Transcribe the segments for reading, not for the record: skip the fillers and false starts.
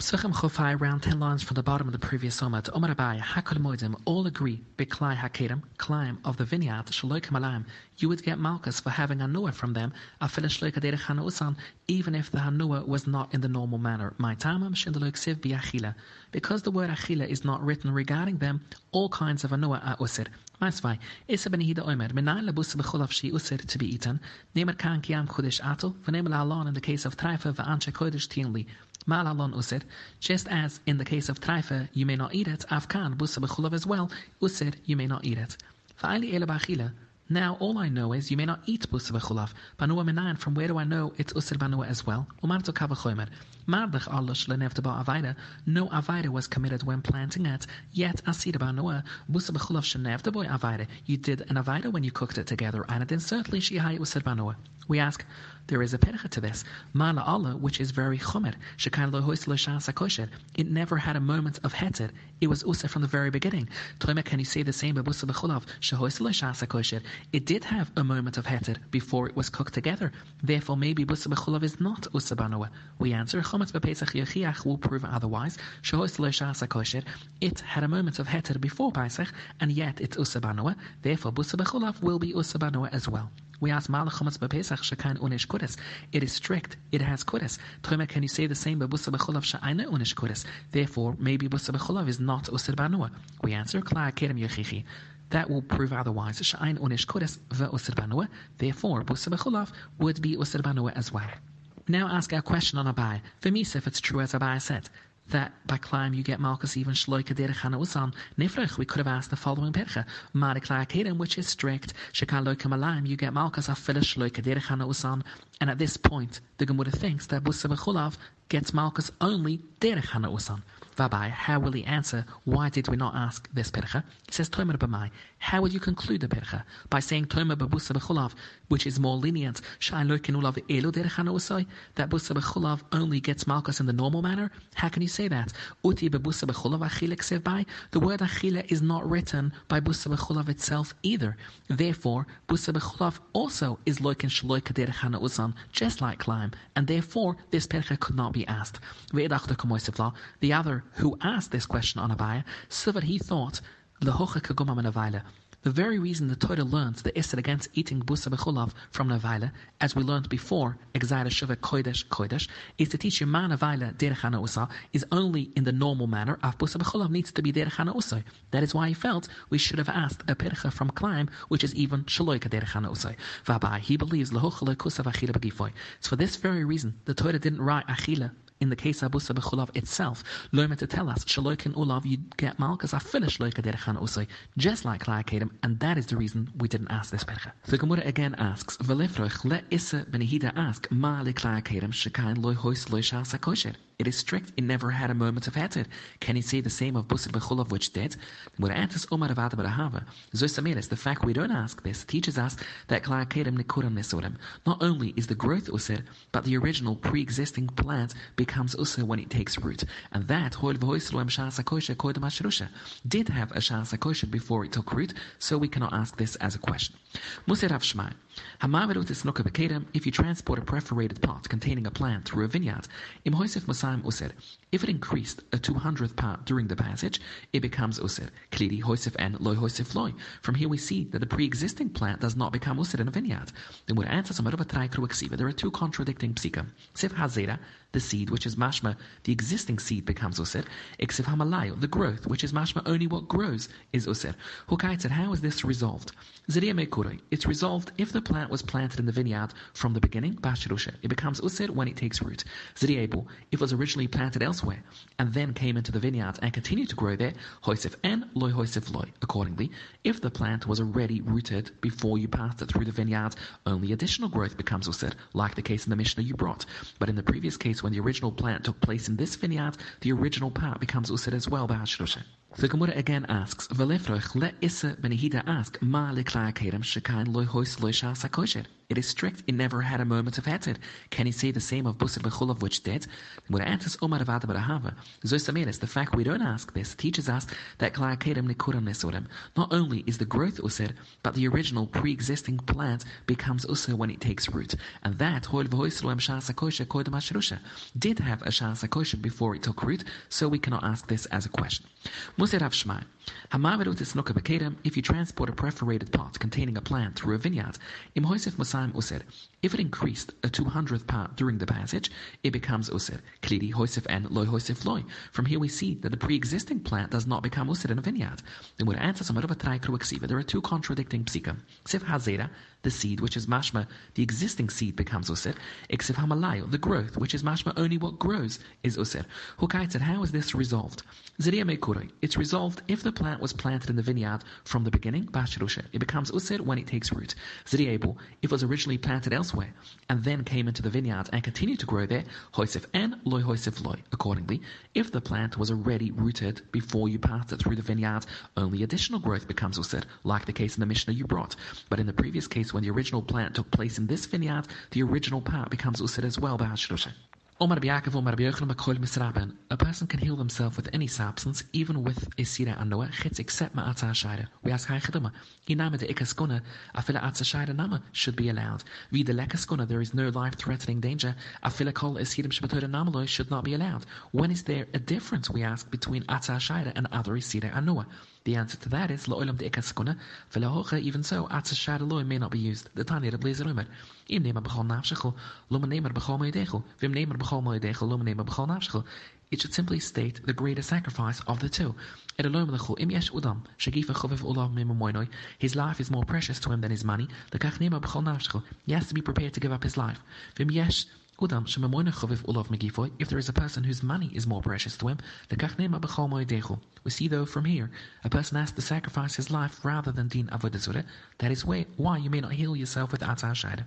Psuchim Chofai, round 10 lines from the bottom of the previous Omet. Omer Abai, Hakol Moedim, all agree, Beklai Hakedem, Klaim of the vineyard, Shaloik Malayim, you would get Malkus for having Hanuah from them, Afil Shaloik Aderech Hanusan, even if the Hanuah was not in the normal manner. My Tamam Shindaloik Siv Biachila. Because the word Achila is not written regarding them, all kinds of Hanuah are Usir. Maisvai, Isa ben Hida Omer, Menain Labus Becholavshi Usir to be eaten, Nemer Kan Kiam Kudish Ato, Venemel Alon in the case of Traifa, Va'anche Kodesh Tienli. Malalon usir, just as in the case of Treifa, you may not eat it, Afkan, Busa Bechulav as well, usir, you may not eat it. Fa'ali ele ba'achila. Now all I know is you may not eat Busa Bechulav. Banua menayin, from where do I know it's usir banua as well? Umarto kavachomer. Mardach alosh lenevta ba'avaida. No avaida was committed when planting it, yet asida banua, Busa Bechulav shenevta boy avaida. You did an avaida when you cooked it together, and then certainly shihai usir banua. We ask, there is a percha to this. Ma'ala Allah, which is very chomer. Shekan lo hois lo shas hakosher. It never had a moment of heter. It was usir from the very beginning. Toime, can you say the same about busa b'chulav? Shehois lo shas hakosher. It did have a moment of heter before it was cooked together. Therefore, maybe busa b'chulav is not usir banoah. We answer, chometz b'pesach yochiach will prove otherwise. Shehois lo shas hakosher. It had a moment of heter before Pesach, and yet it's usir banoah. Therefore, busa b'chulav will be usir banoah as well. We ask, Ma'ala chometz b'pesach shekan unish kuris. It is strict. It has kuris. Toime, can you say the same b'busa b'chulav she'aina unish kuris? Therefore, maybe busa b'chulav is not usir banoah. We answer, Klai akerem yochichi. That will prove otherwise. She'ain unish kuris ve'usir banoah. Therefore, busa b'chulav would be usir banoah as well. Now ask our question on Abai. For me, if it's true as Abai said, that by climb you get Malkus even Shloike Derech Hanusan, Nifrech, we could have asked the following percha, Mariklai Kedem, which is strict, Shekan Loike Malayim, you get Malkus Afil Shloike Derech Hanusan, and at this point, the Gemara thinks that Busa B'chulav gets Malkus only Derech Hanusan. Vabai, how will he answer? Why did we not ask this percha? He says, Toimer B'mai, how will you conclude the percha? By saying Toimer B'busa B'chulav, which is more lenient, Shai Loikin Ulav Elu Derech Hanusan, that Busa B'chulav only gets Malkus in the normal manner? How can you say that? Uti B'busa B'chulav Achile Ksev Bai, the word Achile is not written by Busa B'chulav itself either. Therefore, Busa B'chulav also is Loikin Shloike Derech Hanusan, just like Kleim, and therefore this percha could not be asked. The other who asked this question on Abaya, Sivar, he thought, the very reason the Torah learned the Isser against eating Busa B'chulav from Navaila, as we learned before, Exayda Shuvah Kodesh Kodesh, is to teach you Ma Navaila Derech HaNa'usa is only in the normal manner, Av Busa B'chulav needs to be Derech HaNa'usa. That is why he felt we should have asked a percha from Kleim, which is even Shaloika Derech HaNa'usa. Vabai, he believes L'hocha L'kusav Achila B'gifoy. It's for this very reason the Torah didn't write Achila in the case of Busa B'chulav itself, Loimet to tell us, Shaloikin Ulav, you get Malkas Afil Shloike Derech HaNa'usa, just like Klai Kedem, and that is the reason we didn't ask this percha. The Gemara again asks, V'lefroich, let Issa ben Hida ask, Ma li Klai Kedem shekain loi hois loi shasa kosher. It is strict, it never had a moment of heter. Can he say the same of Busa B'chulav, which did? The answers Omar Avada Barahava. Zosameris, the fact we don't ask this teaches us that Klai Kedem Nikuram Nesurim. Not only is the growth usir, but the original pre-existing plant becomes usir when it takes root, and that hoil v'hoisloim shas hakosher kodem ashrusha did have a shas hakosher before it took root, so we cannot ask this as a question. Musir Rav Shmai, hamaverut isnoka b'kedem. If you transport a perforated pot containing a plant through a vineyard, im hoisif musayim usir. If it increased a 200th part during the passage, it becomes usir. Klidi hoisif and loy hoisif loy. From here we see that the pre-existing plant does not become usir in a vineyard. Then we answer some other trai kruaksiva. There are two contradicting psika. Sif hazera, the seed, which is mashma, the existing seed becomes usir. Eksiv hamalayo, the growth, which is mashma, only what grows is usir. Hukaitzer, how is this resolved? Zeriya mekuroi, it's resolved if the plant was planted in the vineyard from the beginning, bashirusha. It becomes usir when it takes root. Zeriya ebu, it was originally planted elsewhere and then came into the vineyard and continued to grow there, hoisif en, loy hoisif loy. Accordingly, if the plant was already rooted before you passed it through the vineyard, only additional growth becomes usir, like the case in the Mishnah you brought. But in the previous case, when the original plant took place in this vineyard, the original part becomes usir as well by Hashrusha. The Gemara again asks, Velefroch le issa benehida ask, ma le klaakerem shekain loy hois loy shasa kosher. It is strict, it never had a moment of heter. Can he say the same of Busser Bechul of which did? The Gemara answers, Omar vada barahava. Zoisameres, the fact we don't ask this teaches us that klaakerem nikuram nesorim. Not only is the growth usir, but the original pre-existing plant becomes usir when it takes root. And that, hoil v'hois loem shasa kosher kodem ashrusha, did have a shasa kosher before it took root, so we cannot ask this as a question. If you transport a perforated pot containing a plant through a vineyard, if it increased a 200th part during the passage, it becomes usir. Kliri hoisif and loy hoisif loy. From here we see that the pre-existing plant does not become usir in a vineyard. There are two contradicting psikim. Sif hazera, the seed which is mashma, the existing seed becomes usir. Iksif hamalayo, the growth which is mashma, only what grows is usir. Hukaitzid, how is this resolved? Zeriya mekuroi, it's resolved if the plant was planted in the vineyard from the beginning, bashrusha. It becomes usir when it takes root. Zeriya ebu, if it was originally planted elsewhere and then came into the vineyard and continued to grow there, hoisif en loy hoisif loy. Accordingly, if the plant was already rooted before you passed it through the vineyard, only additional growth becomes usir, like the case in the Mishnah you brought. But in the previous case, when the original plant took place in this vineyard, the original part becomes usir as well by Hashrusha. Omar Biakov, Omar Biyochel, Makol Misraben. A person can heal themselves with any substance, even with a sira and noah, chitz except ma'atza shayra. We ask Haichadama, Iname de ikaskona, afila atza shayra nama should be allowed. Vida lekaskona, there is no life threatening danger, afila kol esirim shabatoda namaloi should not be allowed. When is there a difference, we ask, between atza shayra and other sira and noah? The answer to that is la'olam de ikaskona, v'lahocha, even so, atza shayra loy may not be used. The Tanya de Blazeromer. Im nemer b'chol nafshechel, loma nemer b'chol moedechel, vim nemer it should simply state the greater sacrifice of the two. His life is more precious to him than his money. He has to be prepared to give up his life. If there is a person whose money is more precious to him, we see though from here, a person has to sacrifice his life rather than din avodah zoreh. That is why you may not heal yourself with atzah shayra.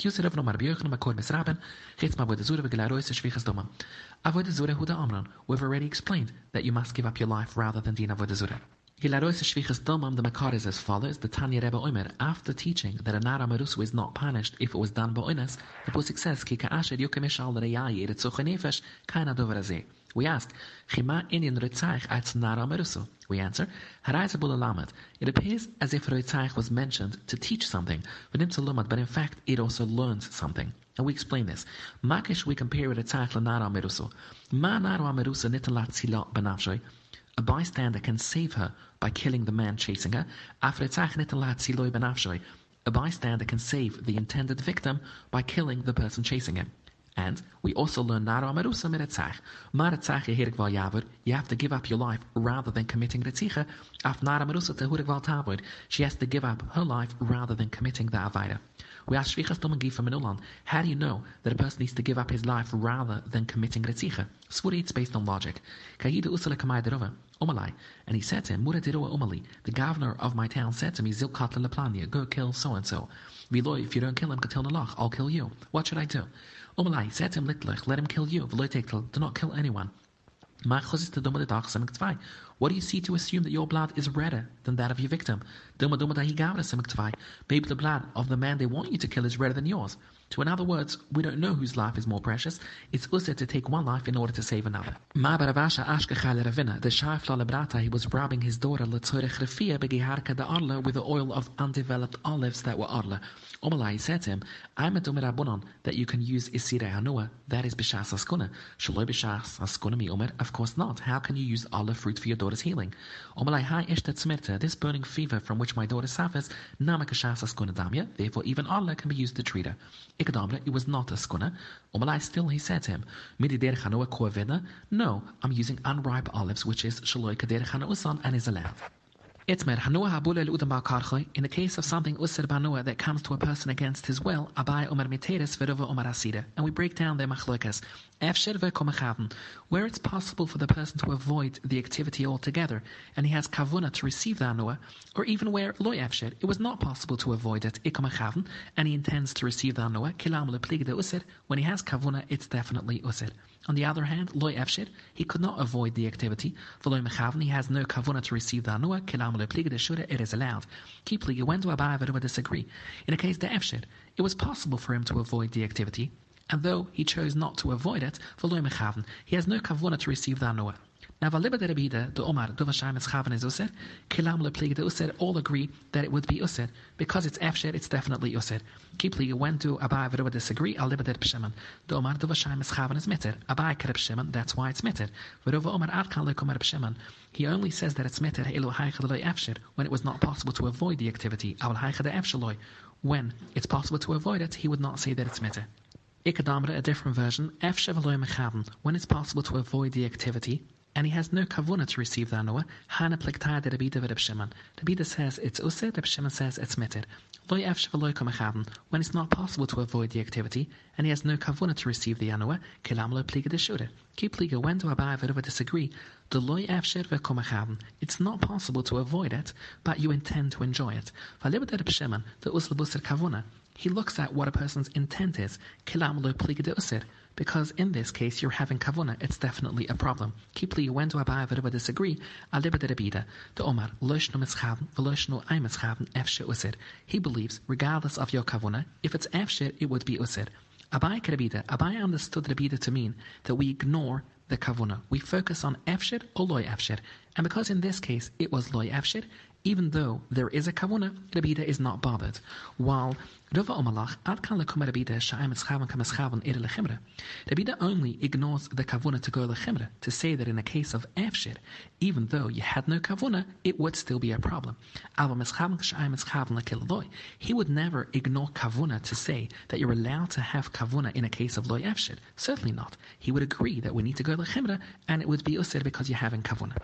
We've already explained that you must give up your life rather than din avodah zoreh. The Makar is as follows. The Tanya Rebbe Omer, after teaching that a Nara Marusu is not punished if it was done by Oines, the Pusik says, we ask, we answer, it appears as if Reitzaich was mentioned to teach something, but in fact it also learns something. And we explain this. Makish, we compare Reitzaich to Nara Marusu. Ma Nara Marusu nitalat silat benafshoi. A bystander can save her by killing the man chasing her. A bystander can save the intended victim by killing the person chasing him. And we also learn, you have to give up your life rather than committing retzicha. She has to give up her life rather than committing the avaida. We ask Shvichas Dom and Gifa Menulan, how do you know that a person needs to give up his life rather than committing retzicha? Svuri, it's based on logic. And he said to him, the governor of my town said to me, go kill so and so. If you don't kill him, I'll kill you. What should I do? He said to him, let him kill you. Do not kill anyone. What do you see to assume that your blood is redder than that of your victim? Maybe the blood of the man they want you to kill is redder than yours. So in other words, we don't know whose life is more precious. It's usher to take one life in order to save another. He was robbing his daughter with the oil of undeveloped olives that were arla. Omalai said to him, I'm a domer abonon that you can use isirei hanoah, that is b'shas haskuna. Shaloi b'shas haskuna mi omer, of course not. How can you use olive fruit for your daughter's healing? Omalai hai ishtat smerta, this burning fever from which my daughter suffers, nama k'shas haskuna damya, therefore even arla can be used to treat her. Ikadamra, it was not haskuna. Omalai still, he said to him, midi derech hanoah koavena, no, I'm using unripe olives, which is shaloi kaderech hanoah usan, and is allowed. In the case of something usir b'hanoah that comes to a person against his will, and we break down their machlokas. Where it's possible for the person to avoid the activity altogether, and he has kavuna to receive the anuah, or even where lo efsher, it was not possible to avoid it, and he intends to receive the anuah, when he has kavuna, it's definitely usir. On the other hand, lo efsher, he could not avoid the activity, he has no kavuna to receive the anuah, it is allowed. When do Abba and Rava disagree? In a case the efsher, it was possible for him to avoid the activity, and though he chose not to avoid it, he has no kavuna to receive the anuah. Now, all agree that it would be usir. Because it's afshir, it's definitely usir. Kipli, when do Abai and Rava disagree? That's why it's mitir. He only says that it's mitir when it was not possible to avoid the activity. When it's possible to avoid it, he would not say that it's mitir. Ikadamra, a different version, when it's possible to avoid the activity, and he has no kavuna to receive the anuah, hana plektai de Rabbi David Reb Shimon. Rabbi David says it's usir, Reb Shimon says it's mitir. Lo efsher v'lo komechaven, when it's not possible to avoid the activity, and he has no kavuna to receive the anuah, kilam lo pliga d'shura. Ki pliga, when do Abai and Rava disagree? The lo efsher v'komechaven, it's not possible to avoid it, but you intend to enjoy it. V'alibad Reb Shimon, the usl busir kavuna. He looks at what a person's intent is, because in this case you're having kavuna, it's definitely a problem. Kipli, when do Abai and Rava disagree? He believes, regardless of your kavuna, if it's afshir, it would be usir. Abai understood Rabida to mean that we ignore the kavuna. We focus on afshir or loy afshir. And because in this case it was loy afshir, even though there is a kavuna, Rabida is not bothered. While Rava Omalach, Ad kan lekum Rabida, sha'am eschaven kam eschaven ere lechimra. Rabida only ignores the kavuna to go lechimra, to say that in the case of afshir, even though you had no kavuna, it would still be a problem. Avam eschaven sha'am eschaven lekil loy. He would never ignore kavuna to say that you're allowed to have kavuna in a case of loy afshir. Certainly not. He would agree that we need to go lechimra, and it would be usir because you're having kavuna.